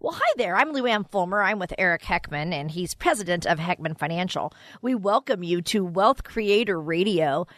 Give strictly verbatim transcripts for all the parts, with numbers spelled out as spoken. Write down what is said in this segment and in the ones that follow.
Well, hi there. I'm Luanne Fulmer. I'm with Eric Heckman, and he's president of Heckman Financial. We welcome you to Wealth Creator Radio.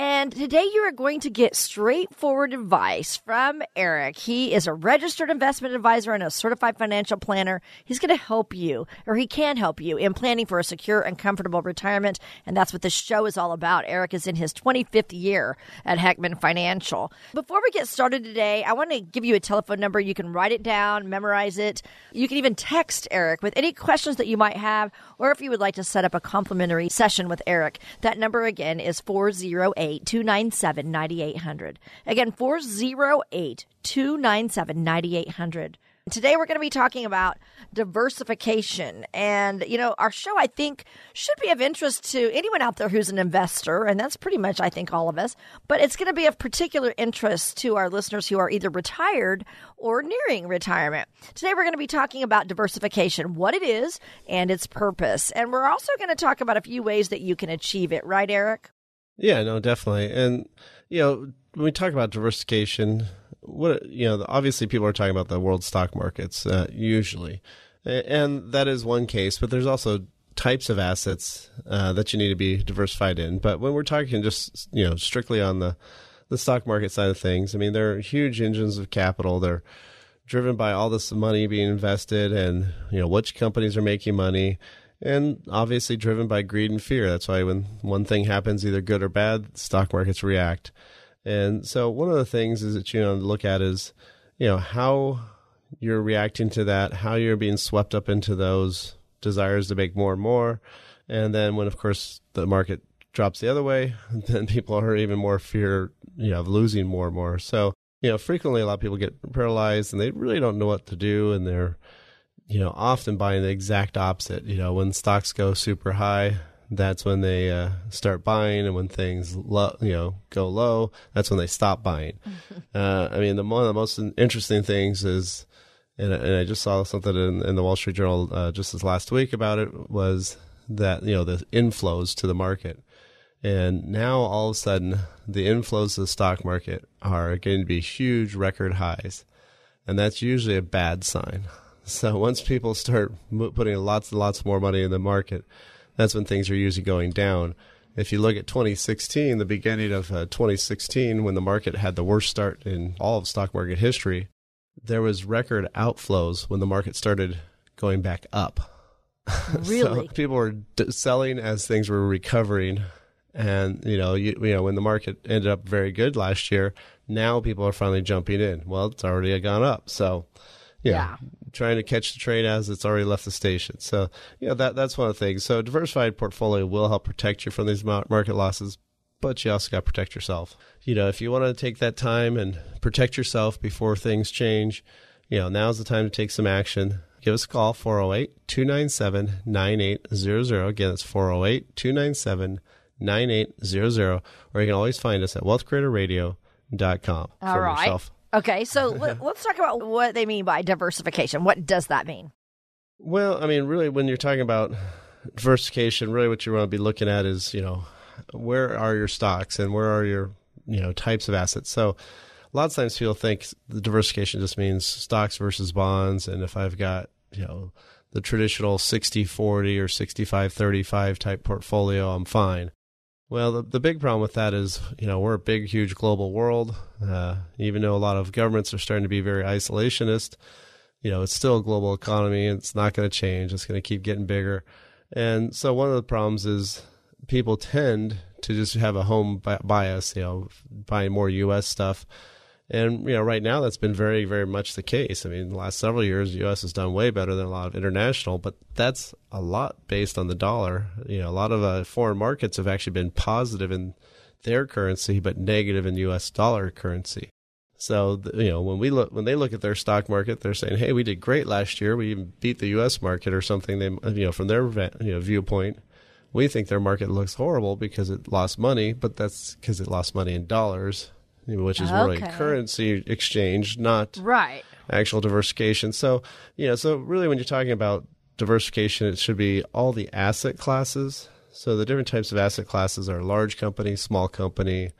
And today you are going to get straightforward advice from Eric. He is a registered investment advisor and a certified financial planner. He's going to help you, or he can help you, in planning for a secure and comfortable retirement. And that's what this show is all about. Eric is in his twenty-fifth year at Heckman Financial. Before we get started today, I want to give you a telephone number. You can write it down, memorize it. You can even text Eric with any questions that you might have, or if you would like to set up a complimentary session with Eric. That number again is four oh eight, two nine seven, nine eight zero zero. Again, four oh eight, two nine seven, nine eight zero zero. Today we're going to be talking about diversification, and you know, our show I think should be of interest to anyone out there who's an investor, and that's pretty much I think all of us, but it's going to be of particular interest to our listeners who are either retired or nearing retirement. Today we're going to be talking about diversification, what it is and its purpose, and we're also going to talk about a few ways that you can achieve it, right, Eric? Yeah, no, definitely. And, you know, when we talk about diversification, what, you know, obviously people are talking about the world stock markets uh, usually. And that is one case, but there's also types of assets uh, that you need to be diversified in. But when we're talking just, you know, strictly on the, the stock market side of things, I mean, they're huge engines of capital. They're driven by all this money being invested and, you know, which companies are making money. And obviously driven by greed and fear. That's why when one thing happens, either good or bad, stock markets react. And so one of the things is that you know look at is, you know, how you're reacting to that, how you're being swept up into those desires to make more and more. And then when, of course, the market drops the other way, then people are even more fear, you know, of losing more and more. So, you know, frequently a lot of people get paralyzed and they really don't know what to do, and they're you know, often buying the exact opposite. You know, when stocks go super high, that's when they uh, start buying. And when things, lo- you know, go low, that's when they stop buying. uh, I mean, the, one of the most interesting things is, and, and I just saw something in, in the Wall Street Journal uh, just this last week about it, was that, you know, the inflows to the market. And now all of a sudden, the inflows to the stock market are going to be huge record highs. And that's usually a bad sign. So once people start putting lots and lots more money in the market, that's when things are usually going down. If you look at twenty sixteen, the beginning of uh, twenty sixteen, when the market had the worst start in all of stock market history, there was record outflows when the market started going back up. Really? So people were d- selling as things were recovering. And, you know, you, you know, when the market ended up very good last year, now people are finally jumping in. Well, it's already gone up. So... yeah, yeah, trying to catch the train as it's already left the station. So, you know, that, that's one of the things. So a diversified portfolio will help protect you from these market losses, but you also got to protect yourself. You know, if you want to take that time and protect yourself before things change, you know, now's the time to take some action. Give us a call, four oh eight, two nine seven, nine eight zero zero. Again, it's four oh eight, two nine seven, nine eight zero zero. Or you can always find us at wealth creator radio dot com. All for right. Yourself. Okay, so let's talk about what they mean by diversification. What does that mean? Well, I mean, really, when you're talking about diversification, really what you want to be looking at is, you know, where are your stocks and where are your, you know, types of assets? So a lot of times people think the diversification just means stocks versus bonds. And if I've got, you know, the traditional sixty forty or sixty-five thirty-five type portfolio, I'm fine. Well, the, the big problem with that is, you know, we're a big, huge global world. Uh, even though a lot of governments are starting to be very isolationist, you know, it's still a global economy and it's not going to change. It's going to keep getting bigger. And so one of the problems is people tend to just have a home bi- bias, you know, buying more U S stuff. And, you know, right now that's been very, very much the case. I mean, the last several years, the U S has done way better than a lot of international, but that's a lot based on the dollar. You know, a lot of uh, foreign markets have actually been positive in their currency, but negative in U S dollar currency. So, you know, when we look, when they look at their stock market, they're saying, "Hey, we did great last year. We even beat the U S market or something." They, you know, from their you know, viewpoint, we think their market looks horrible because it lost money, but that's because it lost money in dollars, which is okay. really currency exchange, not right. actual diversification. So, you know, so really, when you're talking about diversification, it should be all the asset classes. So the different types of asset classes are large company, small company,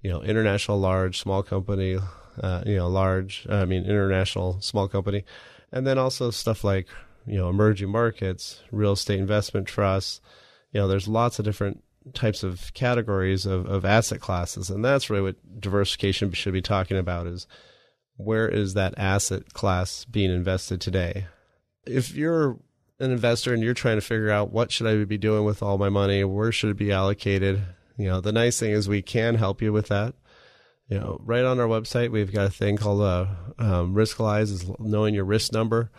you know, international large, small company, uh, you know, large, I mean, international small company. And then also stuff like, you know, emerging markets, real estate investment trusts. You know, there's lots of different types of categories of, of asset classes. And that's really what diversification should be talking about, is where is that asset class being invested today? If you're an investor and you're trying to figure out what should I be doing with all my money, where should it be allocated? You know, the nice thing is we can help you with that. You know, right on our website, we've got a thing called uh, um, Riskalyze, is knowing your risk number.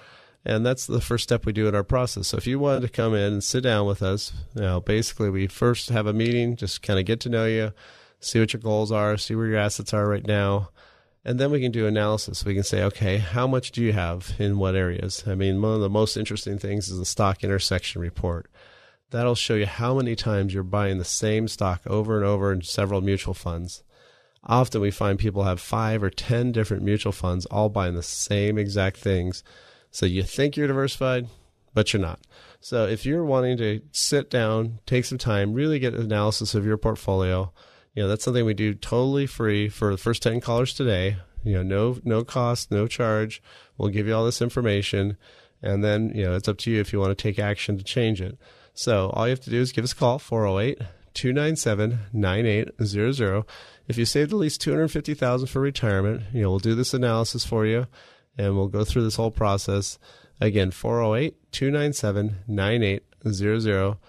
And that's the first step we do in our process. So if you wanted to come in and sit down with us, you know, basically we first have a meeting, just kind of get to know you, see what your goals are, see where your assets are right now. And then we can do analysis. We can say, okay, how much do you have in what areas? I mean, one of the most interesting things is the stock intersection report. That'll show you how many times you're buying the same stock over and over in several mutual funds. Often we find people have five or ten different mutual funds all buying the same exact things. So you think you're diversified, but you're not. So if you're wanting to sit down, take some time, really get an analysis of your portfolio, you know, that's something we do totally free for the first ten callers today. You know, no no cost, no charge. We'll give you all this information. And then, you know, it's up to you if you want to take action to change it. So all you have to do is give us a call, four oh eight, two nine seven, nine eight zero zero. If you saved at least two hundred fifty thousand dollars for retirement, you know, we'll do this analysis for you, and we'll go through this whole process. Again, four oh eight, two nine seven, nine eight zero zero.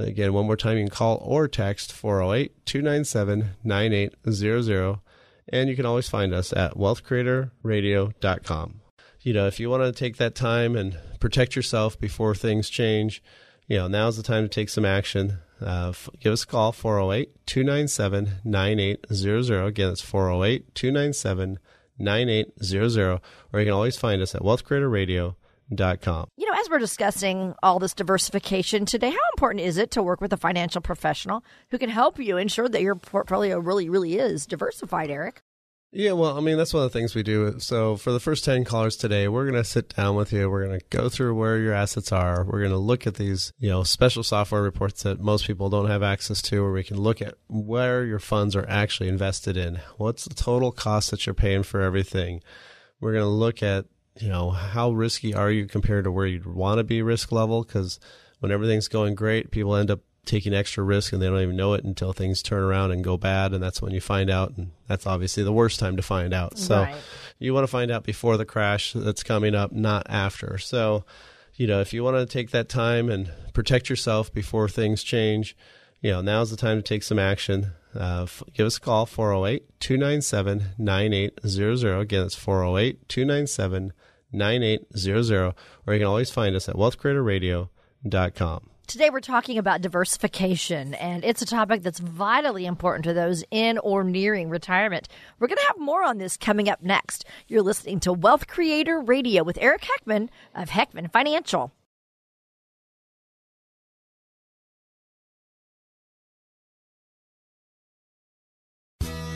Again, one more time, you can call or text four oh eight, two nine seven, nine eight zero zero. And you can always find us at wealth creator radio dot com. You know, if you want to take that time and protect yourself before things change, you know, now's the time to take some action. Uh, f- give us a call, four oh eight, two nine seven, nine eight zero zero. Again, it's four oh eight, two nine seven, nine eight zero zero. Or you can always find us at wealth creator radio dot com. You know, as we're discussing all this diversification today, how important is it to work with a financial professional who can help you ensure that your portfolio really, really is diversified, Eric? Yeah, well, I mean, that's one of the things we do. So for the first ten callers today, we're going to sit down with you. We're going to go through where your assets are. We're going to look at these, you know, special software reports that most people don't have access to, where we can look at where your funds are actually invested in. What's the total cost that you're paying for everything? We're going to look at, you know, how risky are you compared to where you'd want to be risk level? Because when everything's going great, people end up taking extra risk and they don't even know it until things turn around and go bad. And that's when you find out. And that's obviously the worst time to find out. So right. You want to find out before the crash that's coming up, not after. So, you know, if you want to take that time and protect yourself before things change, you know, now's the time to take some action. Uh, f- give us a call, four oh eight, two nine seven, nine eight zero zero. Again, it's four oh eight, two nine seven, nine eight zero zero. Or you can always find us at wealth creator radio dot com. Today we're talking about diversification, and it's a topic that's vitally important to those in or nearing retirement. We're going to have more on this coming up next. You're listening to Wealth Creator Radio with Eric Heckman of Heckman Financial.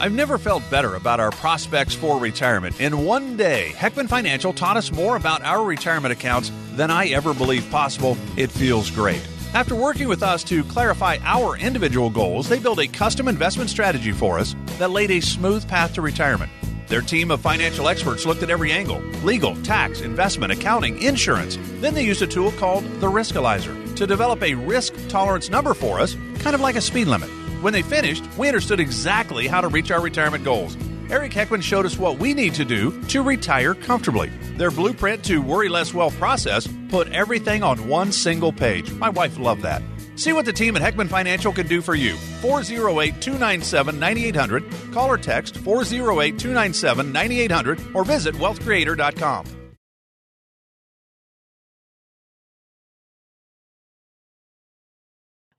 I've never felt better about our prospects for retirement. In one day, Heckman Financial taught us more about our retirement accounts than I ever believed possible. It feels great. After working with us to clarify our individual goals, they built a custom investment strategy for us that laid a smooth path to retirement. Their team of financial experts looked at every angle: legal, tax, investment, accounting, insurance. Then they used a tool called the Riskalyzer to develop a risk tolerance number for us, kind of like a speed limit. When they finished, we understood exactly how to reach our retirement goals. Eric Heckman showed us what we need to do to retire comfortably. Their blueprint to worry less wealth process put everything on one single page. My wife loved that. See what the team at Heckman Financial can do for you. four oh eight, two nine seven, nine eight zero zero. Call or text four oh eight, two nine seven, nine eight zero zero or visit wealth creator dot com.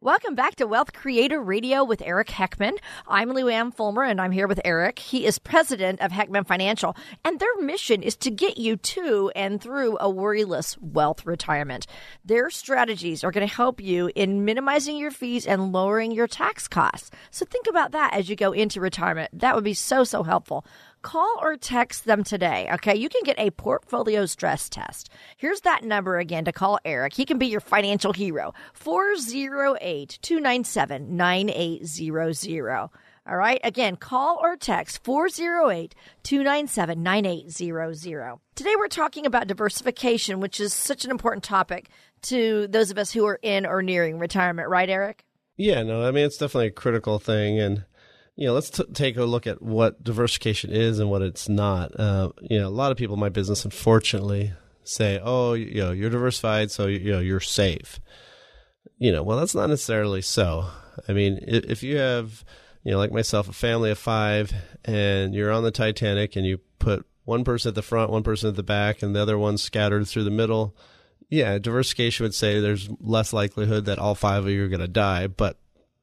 Welcome back to Wealth Creator Radio with Eric Heckman. I'm Luanne Fulmer, and I'm here with Eric. He is president of Heckman Financial, and their mission is to get you to and through a worryless wealth retirement. Their strategies are going to help you in minimizing your fees and lowering your tax costs. So think about that as you go into retirement. That would be so, so helpful. Call or text them today, okay? You can get a portfolio stress test. Here's that number again to call Eric. He can be your financial hero, four oh eight, two nine seven, nine eight zero zero. All right, again, call or text four oh eight, two nine seven, nine eight zero zero. Today we're talking about diversification, which is such an important topic to those of us who are in or nearing retirement, right, Eric? Yeah, no, I mean, it's definitely a critical thing, and you know, let's t- take a look at what diversification is and what it's not. Uh, you know, a lot of people in my business, unfortunately, say, "Oh, you know, you're diversified, so you know you're safe." You know, well, that's not necessarily so. I mean, if you have, you know, like myself, a family of five, and you're on the Titanic, and you put one person at the front, one person at the back, and the other one scattered through the middle, yeah, diversification would say there's less likelihood that all five of you are going to die, but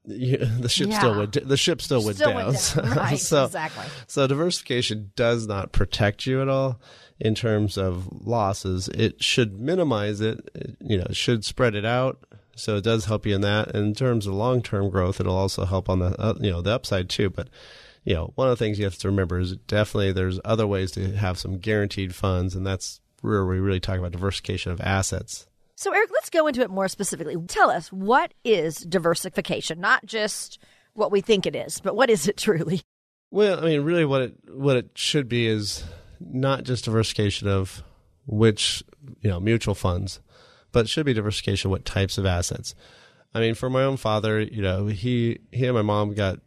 You, the ship yeah. still went. The ship still went still down. Went down. Right, so, exactly. So diversification does not protect you at all in terms of losses. It should minimize it. it you know, it should spread it out. So it does help you in that. And in terms of long-term growth, it'll also help on the uh, you know the upside too. But you know, one of the things you have to remember is definitely there's other ways to have some guaranteed funds, and that's where we really talk about diversification of assets. So, Eric, let's go into it more specifically. Tell us, what is diversification? Not just what we think it is, but what is it truly? Well, I mean, really what it what it should be is not just diversification of which, you know, mutual funds, but it should be diversification of what types of assets. I mean, for my own father, you know, he, he and my mom got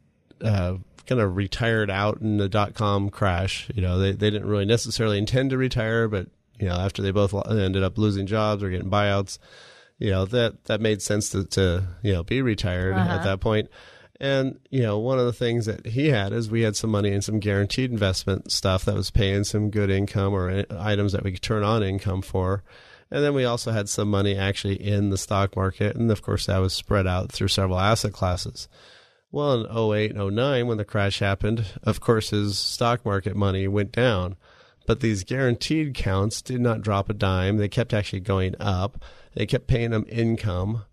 uh, kind of retired out in the dot-com crash. You know, they, they didn't really necessarily intend to retire, but you know, after they both ended up losing jobs or getting buyouts, you know, that, that made sense to, to, you know, be retired uh-huh. at that point. And, you know, one of the things that he had is we had some money in some guaranteed investment stuff that was paying some good income or items that we could turn on income for. And then we also had some money actually in the stock market. And, of course, that was spread out through several asset classes. Well, in oh eight and oh nine, when the crash happened, of course, his stock market money went down. But these guaranteed counts did not drop a dime. They kept actually going up. They kept paying them income.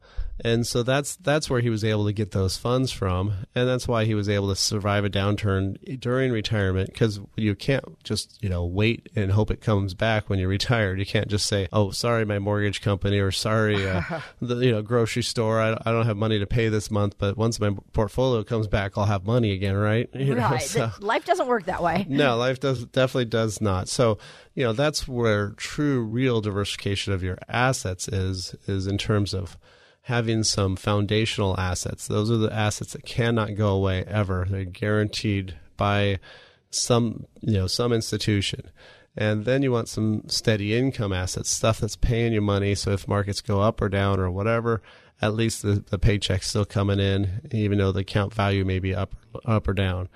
And so that's that's where he was able to get those funds from. And that's why he was able to survive a downturn during retirement, because you can't just, you know, wait and hope it comes back when you're retired. You can't just say, oh, sorry, my mortgage company, or sorry, uh, the you know grocery store. I, I don't have money to pay this month, but once my portfolio comes back, I'll have money again, right? You right. Know, so. Life doesn't work that way. No, life does definitely does not. So, you know, that's where true, real diversification of your assets is, is in terms of having some foundational assets. Those are the assets that cannot go away ever. They're guaranteed by some, you know, some institution. And then you want some steady income assets, stuff that's paying you money. So if markets go up or down or whatever, at least the, the paycheck's still coming in, even though the account value may be up, up or down.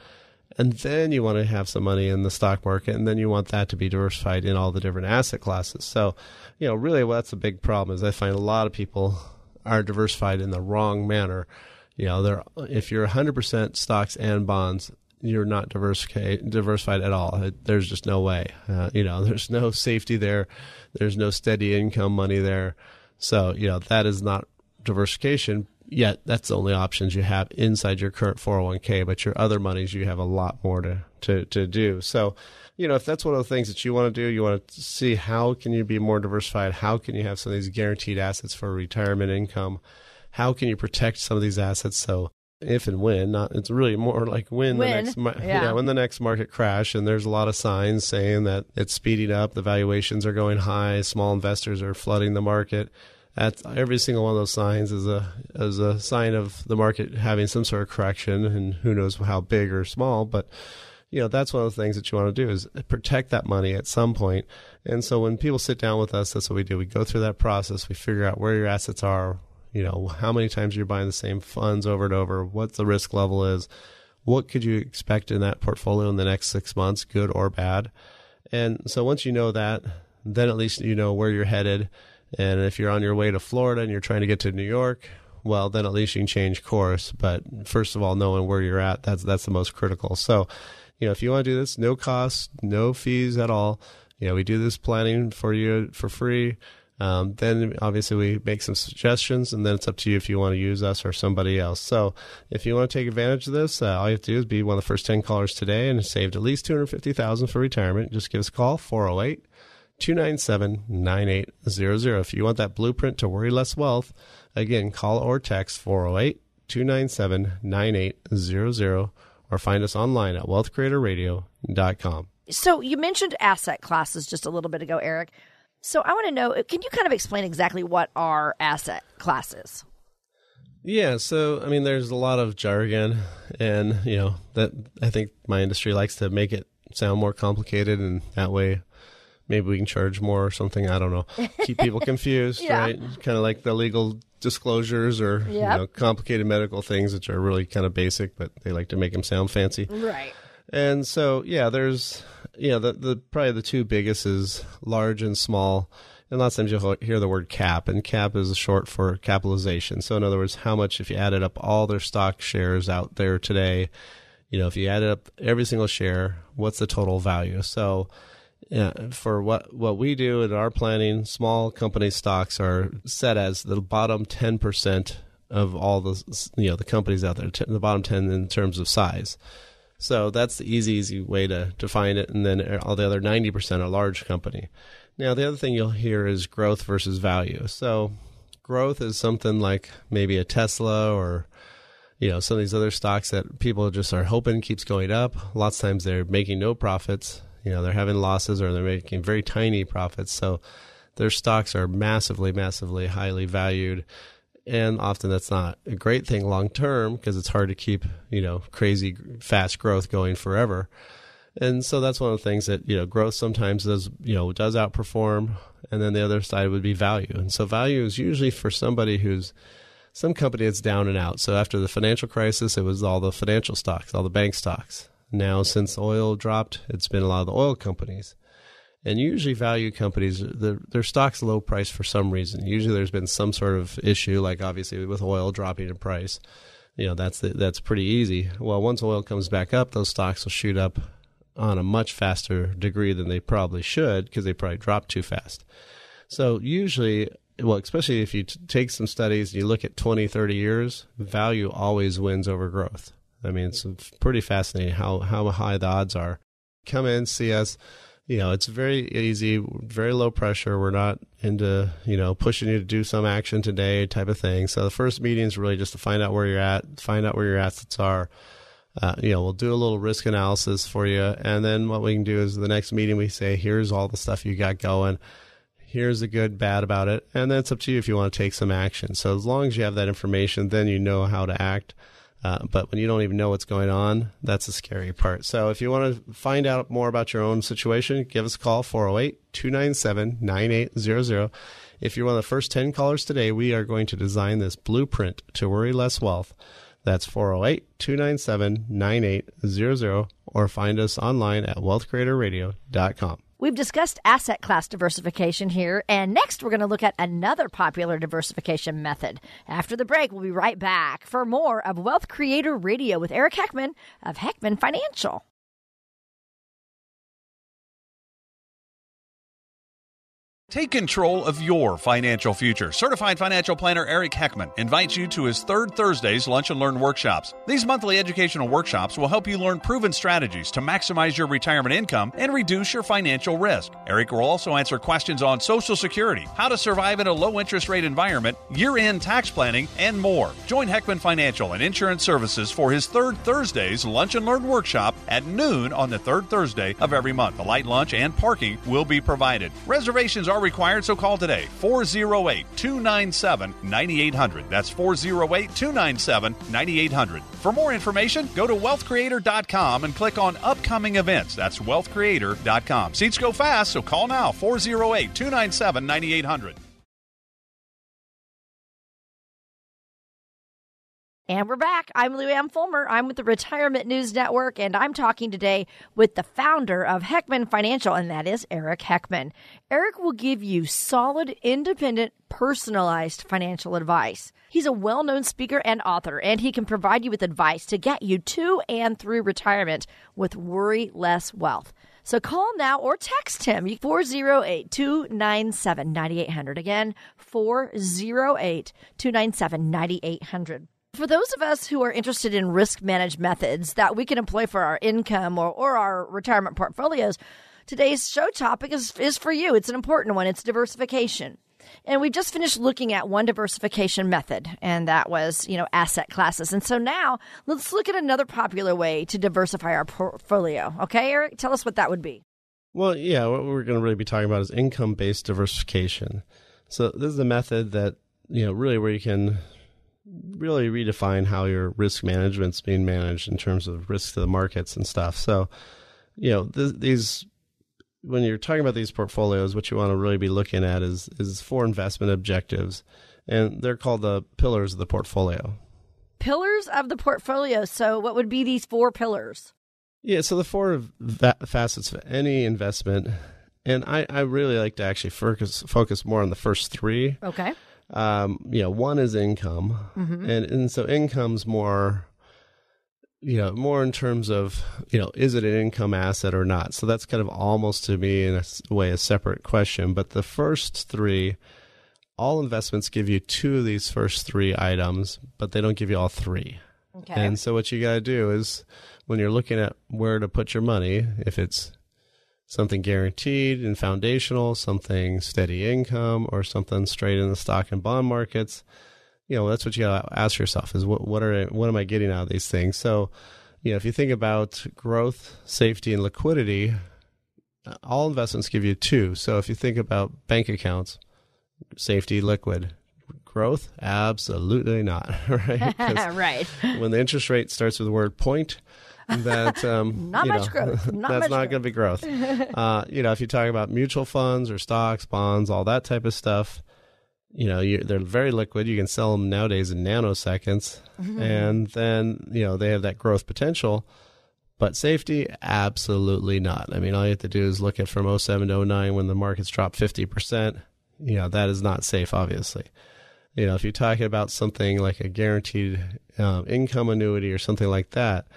And then you want to have some money in the stock market, and then you want that to be diversified in all the different asset classes. So, you know, really, well, that's a big problem is I find a lot of people are diversified in the wrong manner. You know, they're, if you're one hundred percent stocks and bonds, you're not diversified at all. There's just no way. Uh, you know, there's no safety there. There's no steady income money there. So, you know, that is not diversification, yet that's the only options you have inside your current four oh one k, but your other monies, you have a lot more to, to, to do. So, you know, if that's one of the things that you want to do, you want to see how can you be more diversified? How can you have some of these guaranteed assets for retirement income? How can you protect some of these assets? So if and when, not, it's really more like when, when the next yeah. yeah, when the next market crash, and there's a lot of signs saying that it's speeding up, the valuations are going high, small investors are flooding the market. That's, every single one of those signs is a is a sign of the market having some sort of correction, and who knows how big or small, but you know, that's one of the things that you want to do is protect that money at some point. And so when people sit down with us, that's what we do. We go through that process. We figure out where your assets are, you know, how many times you're buying the same funds over and over, what the risk level is, what could you expect in that portfolio in the next six months, good or bad. And so once you know that, then at least you know where you're headed. And if you're on your way to Florida and you're trying to get to New York, well, then at least you can change course. But first of all, knowing where you're at, that's that's the most critical. So, you know, if you want to do this, no cost, no fees at all. You know, we do this planning for you for free. Um, then obviously we make some suggestions, and then it's up to you if you want to use us or somebody else. So if you want to take advantage of this, uh, all you have to do is be one of the first ten callers today and save at least two hundred fifty thousand dollars for retirement. Just give us a call, four oh eight, two nine seven, nine eight zero zero. If you want that blueprint to worry less wealth, again, call or text four oh eight, two nine seven, nine eight zero zero or find us online at wealth creator radio dot com. So you mentioned asset classes just a little bit ago, Eric. So I want to know, can you kind of explain exactly what are asset classes? Yeah, so I mean, there's a lot of jargon, and you know that I think my industry likes to make it sound more complicated, and that way maybe we can charge more or something. I don't know. Keep people confused, yeah. Right? Kind of like the legal disclosures or yep. you know, complicated medical things, which are really kind of basic, but they like to make them sound fancy, right? And so, yeah, there's, you know, the, the probably the two biggest is large and small. And lots of times you'll hear the word cap, and cap is short for capitalization. So in other words, how much, if you added up all their stock shares out there today, you know, if you added up every single share, what's the total value? So yeah, for what, what we do in our planning, small company stocks are set as the bottom ten percent of all the, you know, the companies out there, the bottom ten in terms of size. So that's the easy, easy way to define it. And then all the other ninety percent are large company. Now, the other thing you'll hear is growth versus value. So growth is something like maybe a Tesla or, you know, some of these other stocks that people just are hoping keeps going up. Lots of times they're making no profits. You know, they're having losses or they're making very tiny profits. So their stocks are massively, massively highly valued. And often that's not a great thing long term because it's hard to keep, you know, crazy fast growth going forever. And so that's one of the things that, you know, growth sometimes does, you know, does outperform. And then the other side would be value. And so value is usually for somebody who's some company that's down and out. So after the financial crisis, it was all the financial stocks, all the bank stocks. Now, since oil dropped, it's been a lot of the oil companies. And usually value companies, their, their stock's low price for some reason. Usually there's been some sort of issue, like obviously with oil dropping in price. You know, that's the, that's pretty easy. Well, once oil comes back up, those stocks will shoot up on a much faster degree than they probably should because they probably dropped too fast. So usually, well, especially if you t- take some studies and you look at twenty, thirty years, value always wins over growth. I mean, it's pretty fascinating how, how high the odds are. Come in, see us. You know, it's very easy, very low pressure. We're not into, you know, pushing you to do some action today type of thing. So the first meeting is really just to find out where you're at, find out where your assets are. Uh, you know, we'll do a little risk analysis for you. And then what we can do is the next meeting we say, here's all the stuff you got going. Here's the good, bad about it. And then it's up to you if you want to take some action. So as long as you have that information, then you know how to act. Uh, but when you don't even know what's going on, that's the scary part. So if you want to find out more about your own situation, give us a call, four oh eight, two nine seven, nine eight zero zero. If you're one of the first ten callers today, we are going to design this blueprint to worry less wealth. That's four oh eight, two nine seven, nine eight zero zero or find us online at wealth creator radio dot com. We've discussed asset class diversification here, and next we're going to look at another popular diversification method. After the break, we'll be right back for more of Wealth Creator Radio with Eric Heckman of Heckman Financial. Take control of your financial future. Certified financial planner Eric Heckman invites you to his third Thursday's Lunch and Learn workshops. These monthly educational workshops will help you learn proven strategies to maximize your retirement income and reduce your financial risk. Eric will also answer questions on Social Security, how to survive in a low interest rate environment, year-end tax planning, and more. Join Heckman Financial and Insurance Services for his third Thursday's Lunch and Learn workshop at noon on the third Thursday of every month. A light lunch and parking will be provided. Reservations are required, so call today, four oh eight, two nine seven, nine eight zero zero. That's four oh eight, two nine seven, nine eight zero zero. For more information, go to wealth creator dot com and click on upcoming events. That's wealth creator dot com. Seats go fast, so call now, four oh eight, two nine seven, nine eight zero zero. And we're back. I'm Luanne Fulmer. I'm with the Retirement News Network, and I'm talking today with the founder of Heckman Financial, and that is Eric Heckman. Eric will give you solid, independent, personalized financial advice. He's a well-known speaker and author, and he can provide you with advice to get you to and through retirement with worry-less wealth. So call now or text him, four oh eight, two nine seven, nine eight hundred. Again, four oh eight, two nine seven, nine eight hundred. For those of us who are interested in risk management methods that we can employ for our income or, or our retirement portfolios, today's show topic is, is for you. It's an important one. It's diversification. And we just finished looking at one diversification method, and that was, you know, asset classes. And so now let's look at another popular way to diversify our portfolio. Okay, Eric, tell us what that would be. Well, yeah, what we're going to really be talking about is income-based diversification. So this is a method that, you know, really where you can really redefine how your risk management's being managed in terms of risk to the markets and stuff. So, you know, th- these... when you're talking about these portfolios, what you want to really be looking at is is four investment objectives, and they're called the pillars of the portfolio. Pillars of the portfolio. So what would be these four pillars? Yeah, so the four va- facets of any investment, and I, I really like to actually focus focus more on the first three. Okay. Um, you know, one is income, mm-hmm. and and so income's more, you know, more in terms of, you know, is it an income asset or not? So that's kind of almost to me in a way a separate question. But the first three, all investments give you two of these first three items, but they don't give you all three. Okay. And so what you got to do is when you're looking at where to put your money, if it's something guaranteed and foundational, something steady income, or something straight in the stock and bond markets, you know, that's what you got to ask yourself is what what are what am I getting out of these things? So, you know, if you think about growth, safety, and liquidity, all investments give you two. So if you think about bank accounts, safety, liquid, growth, absolutely not, right? Right. When the interest rate starts with the word point, that um, not much know, growth. Not that's much not going to be growth. uh, you know, if you talk about mutual funds or stocks, bonds, all that type of stuff, you know, you, they're very liquid. You can sell them nowadays in nanoseconds. Mm-hmm. And then, you know, they have that growth potential. But safety, absolutely not. I mean, all you have to do is look at from oh seven to oh nine when the markets dropped fifty percent. You know, that is not safe, obviously. You know, if you're talking about something like a guaranteed um, income annuity or something like that,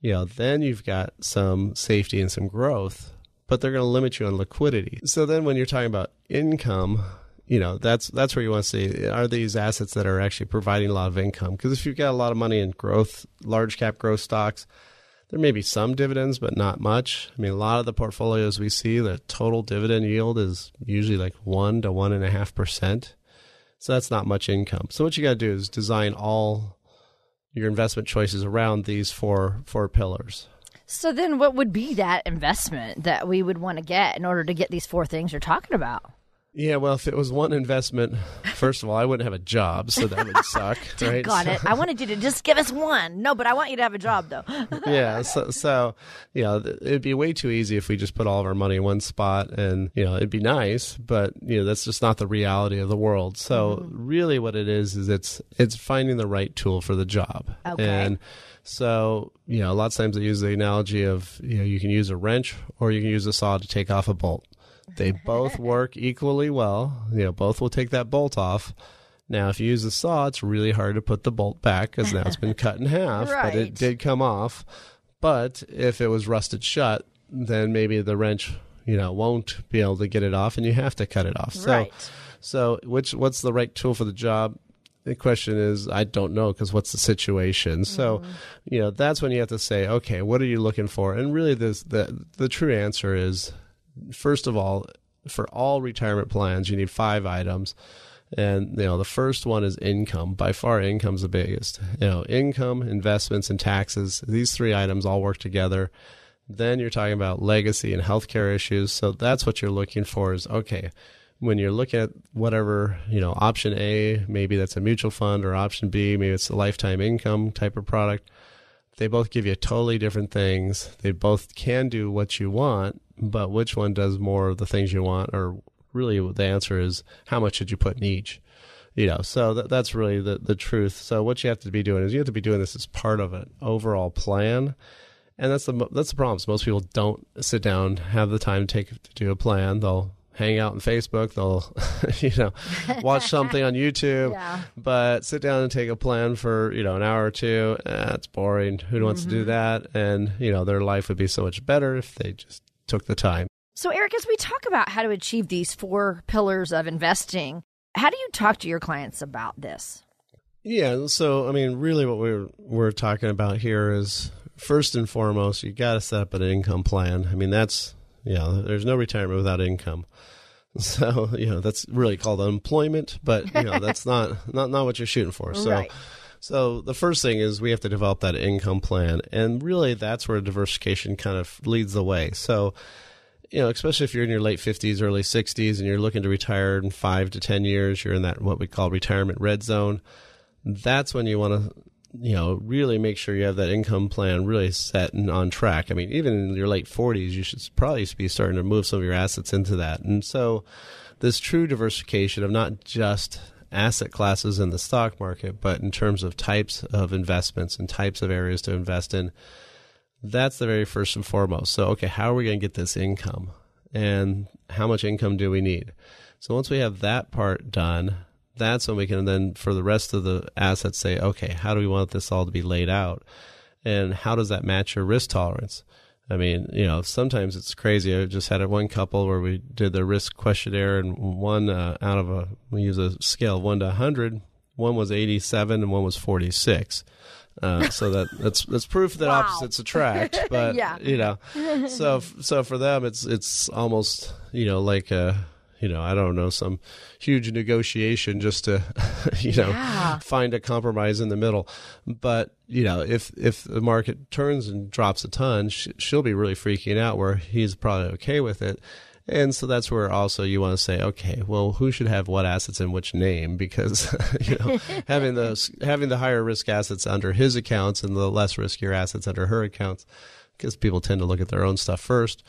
you know, then you've got some safety and some growth, but they're going to limit you on liquidity. So then when you're talking about income, you know, that's that's where you want to see, are these assets that are actually providing a lot of income? Because if you've got a lot of money in growth, large cap growth stocks, there may be some dividends, but not much. I mean, a lot of the portfolios we see, the total dividend yield is usually like one to one and a half percent. So that's not much income. So what you got to do is design all your investment choices around these four four pillars. So then what would be that investment that we would want to get in order to get these four things you're talking about? Yeah, well, if it was one investment, first of all, I wouldn't have a job, so that would suck, right? Got it. I wanted you to just give us one. No, but I want you to have a job, though. yeah, so, so, you know, it'd be way too easy if we just put all of our money in one spot, and, you know, it'd be nice, but, you know, that's just not the reality of the world. So mm-hmm. really what it is is it's it's finding the right tool for the job. Okay. And so, you know, a lot of times I use the analogy of, you know, you can use a wrench or you can use a saw to take off a bolt. They both work equally well. You know, both will take that bolt off. Now, if you use the saw, it's really hard to put the bolt back because now it's been cut in half, right. But it did come off. But if it was rusted shut, then maybe the wrench, you know, won't be able to get it off, and you have to cut it off. So, right. So which what's the right tool for the job? The question is, I don't know, because what's the situation? So, mm-hmm. you know, that's when you have to say, okay, what are you looking for? And really, this the the true answer is, first of all, for all retirement plans, you need five items. And, you know, the first one is income. By far, income's the biggest. You know, income, investments, and taxes, these three items all work together. Then you're talking about legacy and healthcare issues. So that's what you're looking for is, okay, when you're looking at whatever, you know, option A, maybe that's a mutual fund, or option B, maybe it's a lifetime income type of product. They both give you totally different things. They both can do what you want, but which one does more of the things you want? Or really the answer is, how much should you put in each? You know, so th- that's really the, the truth. So what you have to be doing is you have to be doing this as part of an overall plan. And that's the that's the problem. So most people don't sit down, have the time to take to do a plan. They'll hang out on Facebook. They'll, you know, watch something on YouTube. Yeah. But sit down and take a plan for, you know, an hour or two. Eh, it's boring. Who wants mm-hmm. to do that? And, you know, their life would be so much better if they just took the time. So, Eric, as we talk about how to achieve these four pillars of investing, how do you talk to your clients about this? Yeah. So, I mean, really what we're, we're talking about here is, first and foremost, you got to set up an income plan. I mean, that's, you know, there's no retirement without income. So, you know, that's really called unemployment, but, you know, that's not, not, not what you're shooting for. So, right. So the first thing is we have to develop that income plan. And really that's where diversification kind of leads the way. So, you know, especially if you're in your late fifties, early sixties, and you're looking to retire in five to ten years, you're in that what we call retirement red zone. That's when you want to, you know, really make sure you have that income plan really set and on track. I mean, even in your late forties, you should probably be starting to move some of your assets into that. And so this true diversification of not just asset classes in the stock market, but in terms of types of investments and types of areas to invest in, that's the very first and foremost. So, okay, how are we going to get this income? And how much income do we need? So once we have that part done, that's when we can then, for the rest of the assets, say, okay, how do we want this all to be laid out? And how does that match your risk tolerance? I mean, you know, sometimes it's crazy. I just had one couple where we did the risk questionnaire, and one uh, out of a, we use a scale of one to one hundred, one was eighty-seven and one was forty-six. Uh, so that that's that's proof that wow. opposites attract, but yeah. you know, so so for them it's it's almost, you know, like a, you know, I don't know, some huge negotiation just to you know yeah. find a compromise in the middle. But you know, if if the market turns and drops a ton, she, she'll be really freaking out. Where he's probably okay with it. And so that's where also you want to say, okay, well, who should have what assets in which name? Because you know, having those having the higher risk assets under his accounts and the less riskier assets under her accounts, because people tend to look at their own stuff first.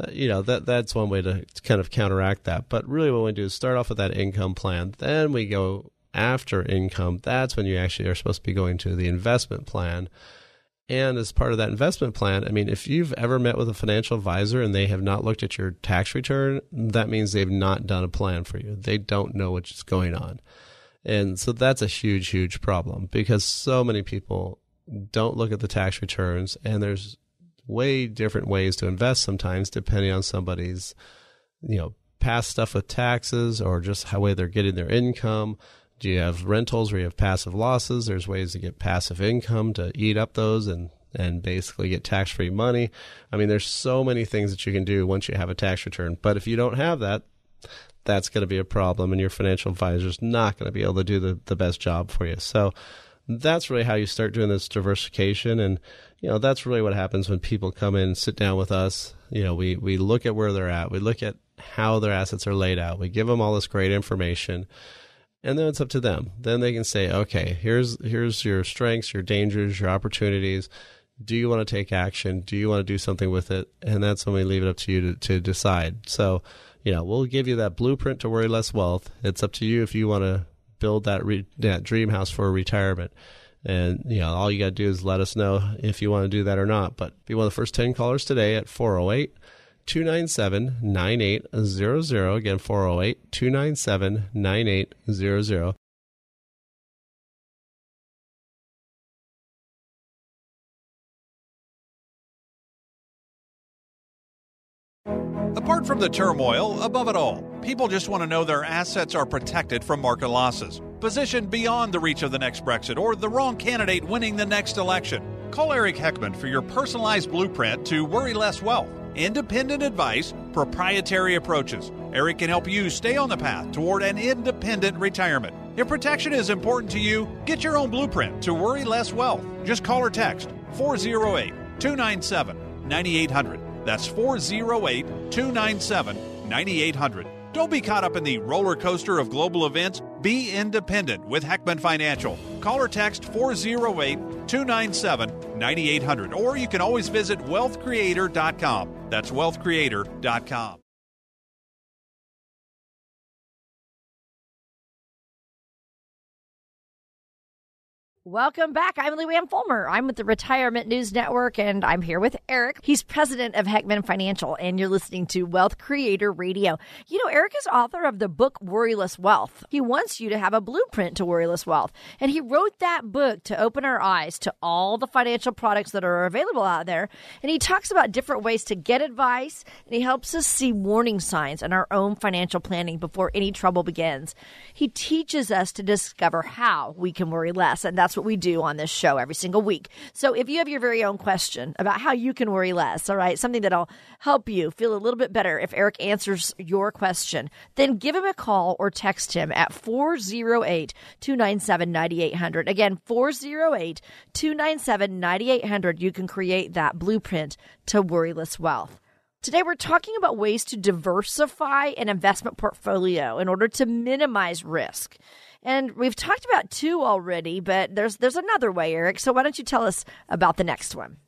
Uh, you know, that that's one way to kind of counteract that. But really, what we do is start off with that income plan. Then we go after income. That's when you actually are supposed to be going to the investment plan. And as part of that investment plan, I mean, if you've ever met with a financial advisor and they have not looked at your tax return, that means they've not done a plan for you. They don't know what's going on. And so that's a huge, huge problem because so many people don't look at the tax returns, and there's way different ways to invest sometimes depending on somebody's, you know, past stuff with taxes or just how way they're getting their income. Do you have rentals where you have passive losses? There's ways to get passive income to eat up those and, and basically get tax-free money. I mean, there's so many things that you can do once you have a tax return. But if you don't have that, that's going to be a problem, and your financial advisor is not going to be able to do the, the best job for you. So that's really how you start doing this diversification. And, you know, that's really what happens when people come in and sit down with us. You know, we, we look at where they're at. We look at how their assets are laid out. We give them all this great information. And then it's up to them. Then they can say, okay, here's here's your strengths, your dangers, your opportunities. Do you want to take action? Do you want to do something with it? And that's when we leave it up to you to, to decide. So, you know, we'll give you that blueprint to worry less wealth. It's up to you if you want to build that, re- that dream house for retirement. And, you know, all you got to do is let us know if you want to do that or not. But be one of the first ten callers today at four oh eight, two nine seven, nine eight zero zero. Again, four oh eight, two nine seven, nine eight zero zero. Apart from the turmoil, above it all, people just want to know their assets are protected from market losses, positioned beyond the reach of the next Brexit or the wrong candidate winning the next election. Call Eric Heckman for your personalized blueprint to worry less wealth. Independent advice, proprietary approaches. Eric can help you stay on the path toward an independent retirement. If protection is important to you, get your own blueprint to worry less wealth. Just call or text four oh eight, two nine seven, nine eight zero zero. That's four oh eight, two nine seven, nine eight zero zero. Don't be caught up in the roller coaster of global events. Be independent with Heckman Financial. Call or text four oh eight, two nine seven, nine eight zero zero. Or you can always visit wealth creator dot com. That's wealth creator dot com. Welcome back. I'm Luanne Fulmer. I'm with the Retirement News Network, and I'm here with Eric. He's president of Heckman Financial, and you're listening to Wealth Creator Radio. You know, Eric is author of the book Worryless Wealth. He wants you to have a blueprint to worryless wealth, and he wrote that book to open our eyes to all the financial products that are available out there, and he talks about different ways to get advice, and he helps us see warning signs in our own financial planning before any trouble begins. He teaches us to discover how we can worry less, and that's what we do on this show every single week. So if you have your very own question about how you can worry less, all right, something that'll help you feel a little bit better if Eric answers your question, then give him a call or text him at four oh eight, two nine seven, nine eight zero zero. Again, four oh eight, two nine seven, nine eight zero zero. You can create that blueprint to worryless wealth. Today, we're talking about ways to diversify an investment portfolio in order to minimize risk. And we've talked about two already, but there's there's another way, Eric. So why don't you tell us about the next one?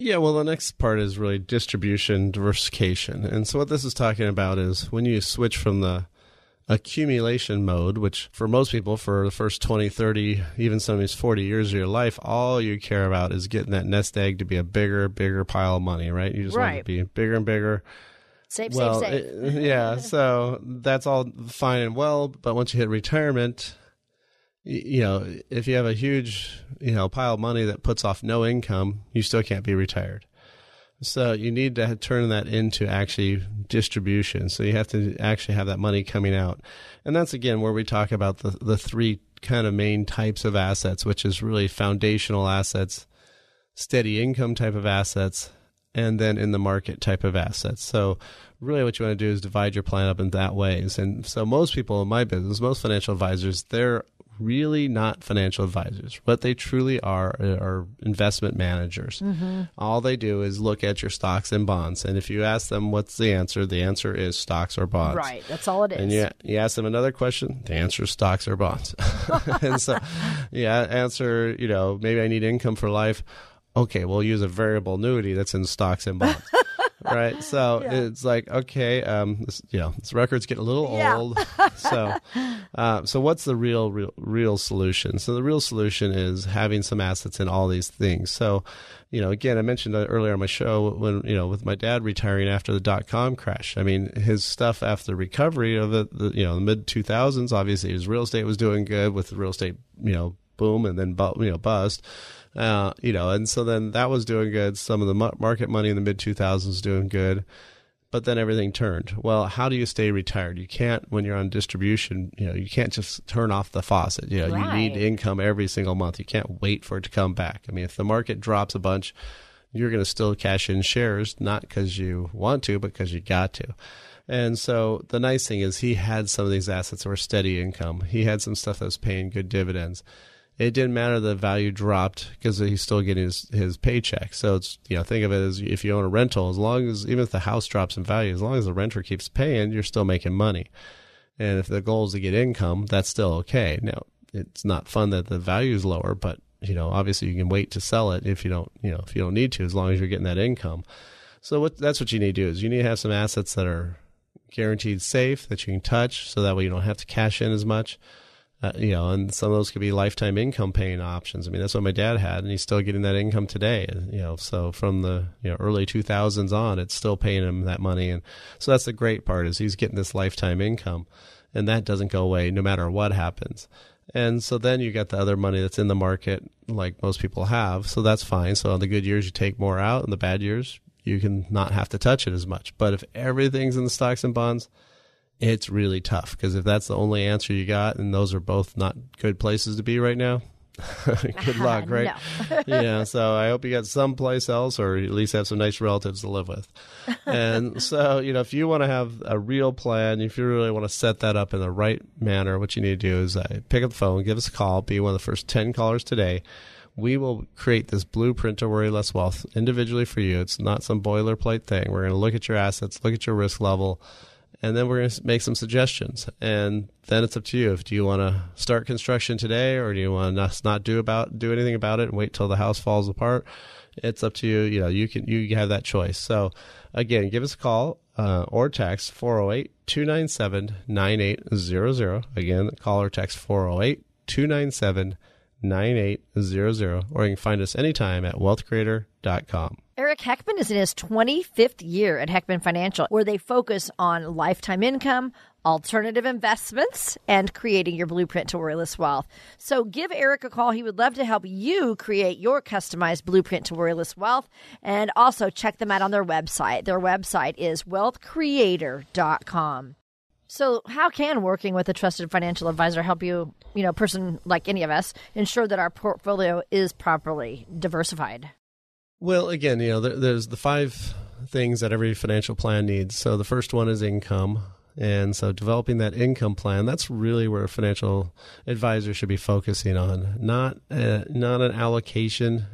Yeah, well, the next part is really distribution, diversification. And so what this is talking about is when you switch from the accumulation mode, which for most people, for the first twenty, thirty, even sometimes forty years of your life, all you care about is getting that nest egg to be a bigger, bigger pile of money, right? You just right. want it to be bigger and bigger. Save, well, save, save. It, yeah, so that's all fine and well, but once you hit retirement, you, you know, if you have a huge, you know, pile of money that puts off no income, you still can't be retired. So you need to turn that into actually distribution. So you have to actually have that money coming out. And that's, again, where we talk about the, the three kind of main types of assets, which is really foundational assets, steady income type of assets, and then in the market type of assets. So really what you want to do is divide your plan up in that ways. And so most people in my business, most financial advisors, they're really not financial advisors. What they truly are are investment managers. Mm-hmm. All they do is look at your stocks and bonds. And if you ask them what's the answer, the answer is stocks or bonds. Right. That's all it is. And you, you ask them another question, the answer is stocks or bonds. And so yeah, answer, you know, maybe I need income for life. Okay, we'll use a variable annuity that's in stocks and bonds, right? So yeah. It's like, okay, um, this, you know, this record's getting a little yeah. old. So, uh, so what's the real, real, real solution? So the real solution is having some assets in all these things. So, you know, again, I mentioned earlier on my show when, you know, with my dad retiring after the dot-com crash. I mean, his stuff after recovery of the, the you know, the mid two thousands, obviously his real estate was doing good with the real estate, you know, boom and then bu- you know bust. Uh, you know, and so then that was doing good. Some of the market money in the mid two thousands doing good, but then everything turned. Well, how do you stay retired? You can't, when you're on distribution, you know, you can't just turn off the faucet. You know, right. You need income every single month. You can't wait for it to come back. I mean, if the market drops a bunch, you're going to still cash in shares, not because you want to, but because you got to. And so the nice thing is he had some of these assets that were steady income. He had some stuff that was paying good dividends. It didn't matter the value dropped because he's still getting his, his paycheck. So it's, you know, think of it as if you own a rental, as long as, even if the house drops in value, as long as the renter keeps paying, you're still making money. And if the goal is to get income, that's still okay. Now, it's not fun that the value is lower, but, you know, obviously you can wait to sell it if you don't, you know, if you don't need to, as long as you're getting that income. So what, that's what you need to do is you need to have some assets that are guaranteed safe that you can touch, so that way you don't have to cash in as much. Uh, you know, and some of those could be lifetime income paying options. I mean, that's what my dad had, and he's still getting that income today, you know, so from the, you know, early two thousands on, it's still paying him that money. And so that's the great part is he's getting this lifetime income, and that doesn't go away no matter what happens. And so then you got the other money that's in the market, like most people have. So that's fine. So on the good years, you take more out, and the bad years, you can not have to touch it as much. But if everything's in the stocks and bonds, it's really tough, because if that's the only answer you got, and those are both not good places to be right now, good luck, right? Yeah, so I hope you got someplace else, or at least have some nice relatives to live with. And so, you know, if you want to have a real plan, if you really want to set that up in the right manner, what you need to do is uh, pick up the phone, give us a call, be one of the first ten callers today. We will create this blueprint to worry less wealth individually for you. It's not some boilerplate thing. We're going to look at your assets, look at your risk level, and then we're going to make some suggestions. And then it's up to you. If do you want to start construction today, or do you want to not do about do anything about it and wait till the house falls apart? It's up to you. You know, you can you have that choice. So again, give us a call uh, or text four oh eight, two nine seven, nine eight zero zero. Again, call or text four oh eight, two nine seven, nine eight zero zero. eight hundred, nine eight zero zero, or you can find us anytime at wealth creator dot com. Eric Heckman is in his twenty-fifth year at Heckman Financial, where they focus on lifetime income, alternative investments, and creating your blueprint to worryless wealth. So give Eric a call. He would love to help you create your customized blueprint to worryless wealth. And also check them out on their website. Their website is wealth creator dot com. So how can working with a trusted financial advisor help you, you know, person like any of us, ensure that our portfolio is properly diversified? Well, again, you know, there, there's the five things that every financial plan needs. So the first one is income. And so developing that income plan, that's really where a financial advisor should be focusing on. Not a, not an allocation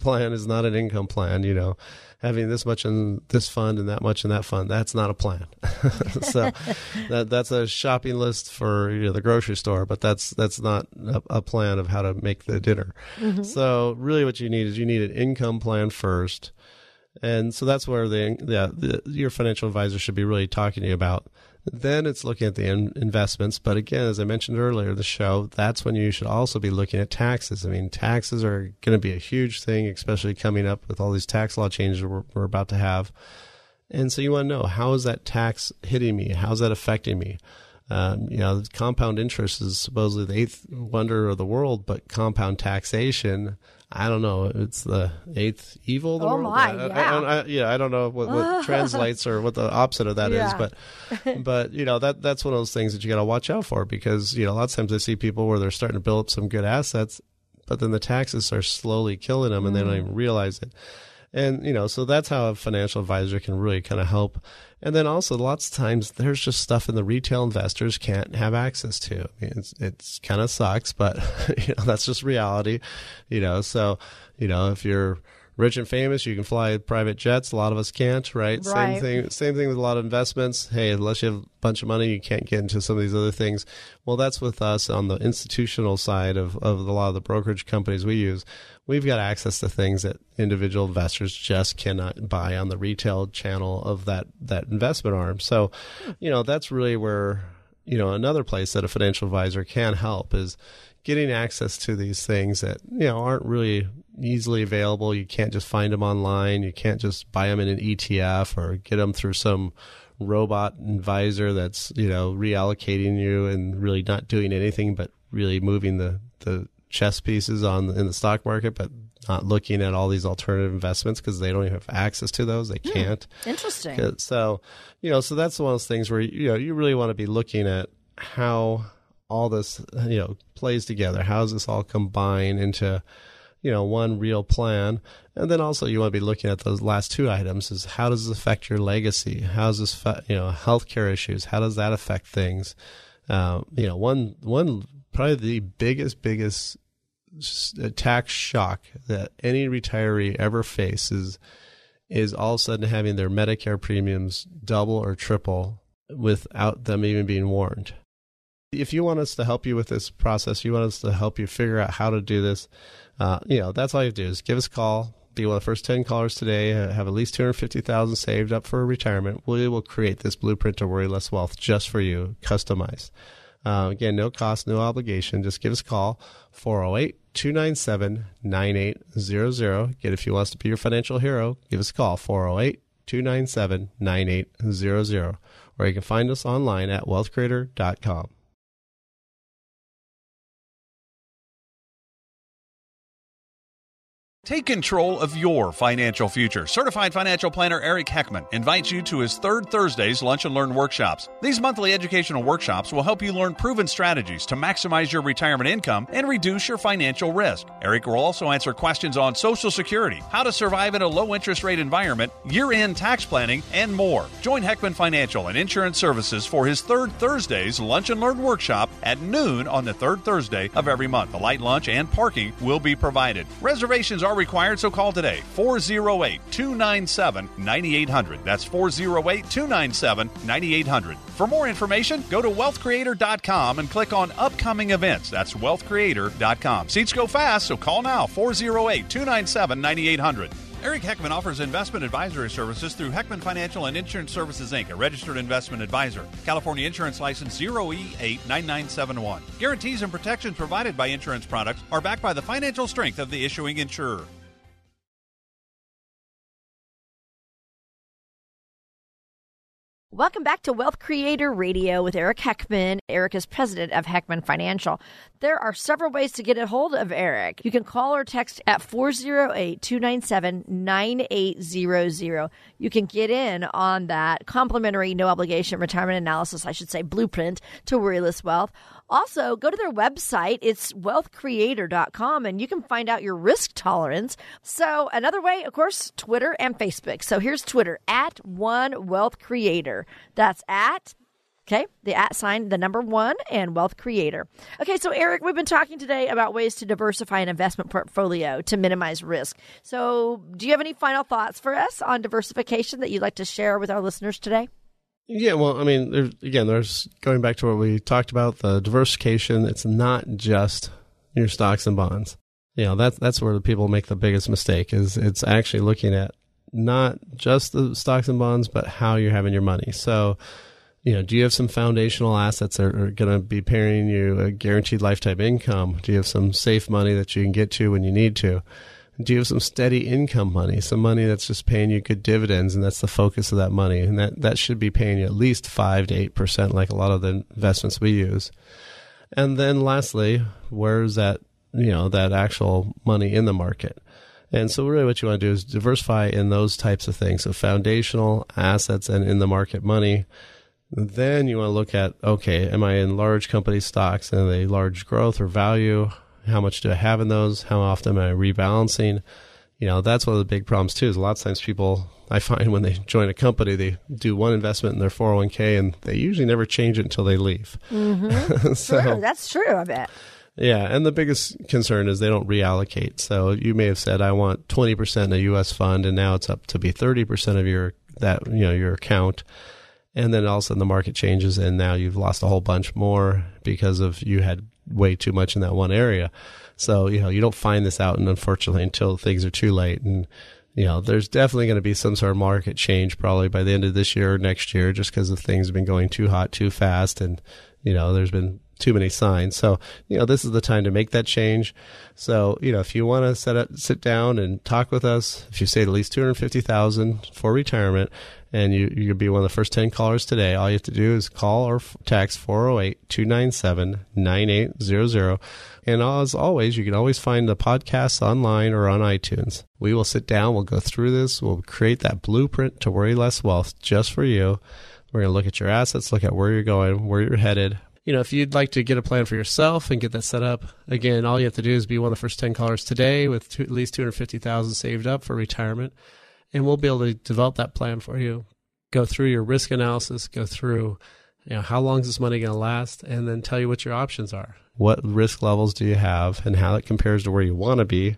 plan is not an income plan, you know, having this much in this fund and that much in that fund. That's not a plan. So that, that's a shopping list for, you know, the grocery store, but that's that's not a, a plan of how to make the dinner. Mm-hmm. So really what you need is you need an income plan first. And so that's where the, the, the your financial advisor should be really talking to you about. Then it's looking at the in investments. But again, as I mentioned earlier in the show, that's when you should also be looking at taxes. I mean, taxes are going to be a huge thing, especially coming up with all these tax law changes we're, we're about to have. And so you want to know, how is that tax hitting me? How is that affecting me? Um, you know, compound interest is supposedly the eighth wonder of the world, but compound taxation, I don't know, it's the eighth evil of the oh world. Oh my, I, yeah. I, I, I, yeah, I don't know what, what translates or what the opposite of that yeah. is, but, but you know, that that's one of those things that you got to watch out for, because, you know, a lot of times I see people where they're starting to build up some good assets, but then the taxes are slowly killing them and mm. they don't even realize it. And, you know, so that's how a financial advisor can really kind of help. And then also lots of times there's just stuff in the retail investors can't have access to. I mean, it's, it's kind of sucks, but you know, that's just reality, you know. So, you know, if you're rich and famous, you can fly private jets. A lot of us can't, right? right? Same thing Same thing with a lot of investments. Hey, unless you have a bunch of money, you can't get into some of these other things. Well, that's with us on the institutional side of, of a lot of the brokerage companies we use. We've got access to things that individual investors just cannot buy on the retail channel of that, that investment arm. So, you know, that's really where, you know, another place that a financial advisor can help is getting access to these things that, you know, aren't really easily available. You can't just find them online. You can't just buy them in an E T F or get them through some robot advisor that's, you know, reallocating you and really not doing anything but really moving the, the chess pieces on in the stock market, but not looking at all these alternative investments because they don't even have access to those. They can't. Hmm. Interesting. So, you know, so that's one of those things where, you know, you really want to be looking at how all this, you know, plays together. How does this all combine into, you know, one real plan? And then also you want to be looking at those last two items is how does this affect your legacy? How does this, you know, healthcare issues? How does that affect things? Uh, you know, one, one, probably the biggest, biggest tax shock that any retiree ever faces is all of a sudden having their Medicare premiums double or triple without them even being warned. If you want us to help you with this process, you want us to help you figure out how to do this, uh, you know, that's all you have to do is give us a call, be one of the first ten callers today, have at least two hundred fifty thousand dollars saved up for retirement. We will create this blueprint to worry less wealth just for you, customized. Uh, again, no cost, no obligation. Just give us a call, four oh eight, two nine seven, nine eight zero zero. Again, if you want us to be your financial hero, give us a call, four oh eight, two nine seven, nine eight zero zero. Or you can find us online at wealth creator dot com. Take control of your financial future. Certified financial planner Eric Heckman invites you to his third Thursday's Lunch and Learn workshops. These monthly educational workshops will help you learn proven strategies to maximize your retirement income and reduce your financial risk. Eric will also answer questions on Social Security, how to survive in a low interest rate environment, year-end tax planning, and more. Join Heckman Financial and Insurance Services for his third Thursday's Lunch and Learn workshop at noon on the third Thursday of every month. A light lunch and parking will be provided. Reservations are required, so call today, four oh eight, two nine seven, nine eight zero zero. That's four oh eight, two nine seven, nine eight zero zero. For more information, go to wealth creator dot com and click on upcoming events. That's wealth creator dot com. Seats go fast, so call now, four oh eight, two nine seven, nine eight zero zero. Eric Heckman offers investment advisory services through Heckman Financial and Insurance Services, Incorporated, a registered investment advisor. California Insurance License zero E eight nine nine seven one. Guarantees and protections provided by insurance products are backed by the financial strength of the issuing insurer. Welcome back to Wealth Creator Radio with Eric Heckman. Eric is president of Heckman Financial. There are several ways to get a hold of Eric. You can call or text at four oh eight, two nine seven, nine eight zero zero. You can get in on that complimentary, no obligation retirement analysis, I should say, blueprint to worryless wealth. Also, go to their website. It's wealth creator dot com, and you can find out your risk tolerance. So another way, of course, Twitter and Facebook. So here's Twitter, at One Wealth Creator. That's at, okay, the at sign, the number one, and Wealth Creator. Okay, so Eric, we've been talking today about ways to diversify an investment portfolio to minimize risk. So do you have any final thoughts for us on diversification that you'd like to share with our listeners today? Yeah, well, I mean, there's, again, there's going back to what we talked about, the diversification. It's not just your stocks and bonds. You know, that's that's where the people make the biggest mistake, is it's actually looking at not just the stocks and bonds, but how you're having your money. So, you know, do you have some foundational assets that are going to be paying you a guaranteed lifetime income? Do you have some safe money that you can get to when you need to? Do you have some steady income money, some money that's just paying you good dividends, and that's the focus of that money? And that, that should be paying you at least five to eight percent, like a lot of the investments we use. And then lastly, where's that, you know, that actual money in the market? And so really what you want to do is diversify in those types of things, so foundational assets and in-the-market money. Then you want to look at, okay, am I in large company stocks? And are they large growth or value? How much do I have in those? How often am I rebalancing? You know, that's one of the big problems too, is a lot of times people, I find when they join a company, they do one investment in their four oh one k and they usually never change it until they leave. Mm-hmm. so, true. That's true, I bet. Yeah. And the biggest concern is they don't reallocate. So you may have said, I want twenty percent in a U S fund, and now it's up to be thirty percent of your, that, you know, your account. And then all of a sudden the market changes and now you've lost a whole bunch more because of you had way too much in that one area. So, you know, you don't find this out, and unfortunately, until things are too late. And, you know, there's definitely going to be some sort of market change probably by the end of this year or next year, just because of things have been going too hot, too fast. And, you know, there's been too many signs. So, you know, this is the time to make that change. So, you know, if you want to set up, sit down and talk with us, if you save at least two hundred fifty thousand dollars for retirement, and you, you'll be one of the first ten callers today, all you have to do is call or text four oh eight, two nine seven, nine eight zero zero. And as always, you can always find the podcasts online or on iTunes. We will sit down. We'll go through this. We'll create that blueprint to worry less wealth just for you. We're going to look at your assets, look at where you're going, where you're headed. You know, if you'd like to get a plan for yourself and get that set up, again, all you have to do is be one of the first ten callers today with two, at least two hundred fifty thousand dollars saved up for retirement, and we'll be able to develop that plan for you. Go through your risk analysis, go through, you know, how long is this money going to last, and then tell you what your options are. What risk levels do you have and how it compares to where you want to be,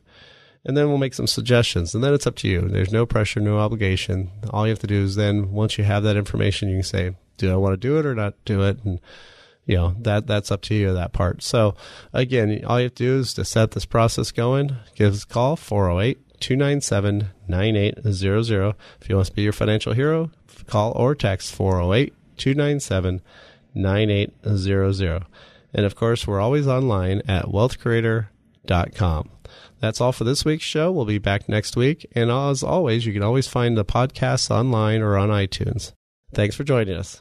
and then we'll make some suggestions, and then it's up to you. There's no pressure, no obligation. All you have to do is then, once you have that information, you can say, do I want to do it or not do it? And you know, that that's up to you, that part. So again, all you have to do is to set this process going. Give us a call, four oh eight, two nine seven, nine eight zero zero. If you want to be your financial hero, call or text four oh eight, two nine seven, nine eight zero zero. And of course, we're always online at wealth creator dot com. That's all for this week's show. We'll be back next week. And as always, you can always find the podcasts online or on iTunes. Thanks for joining us.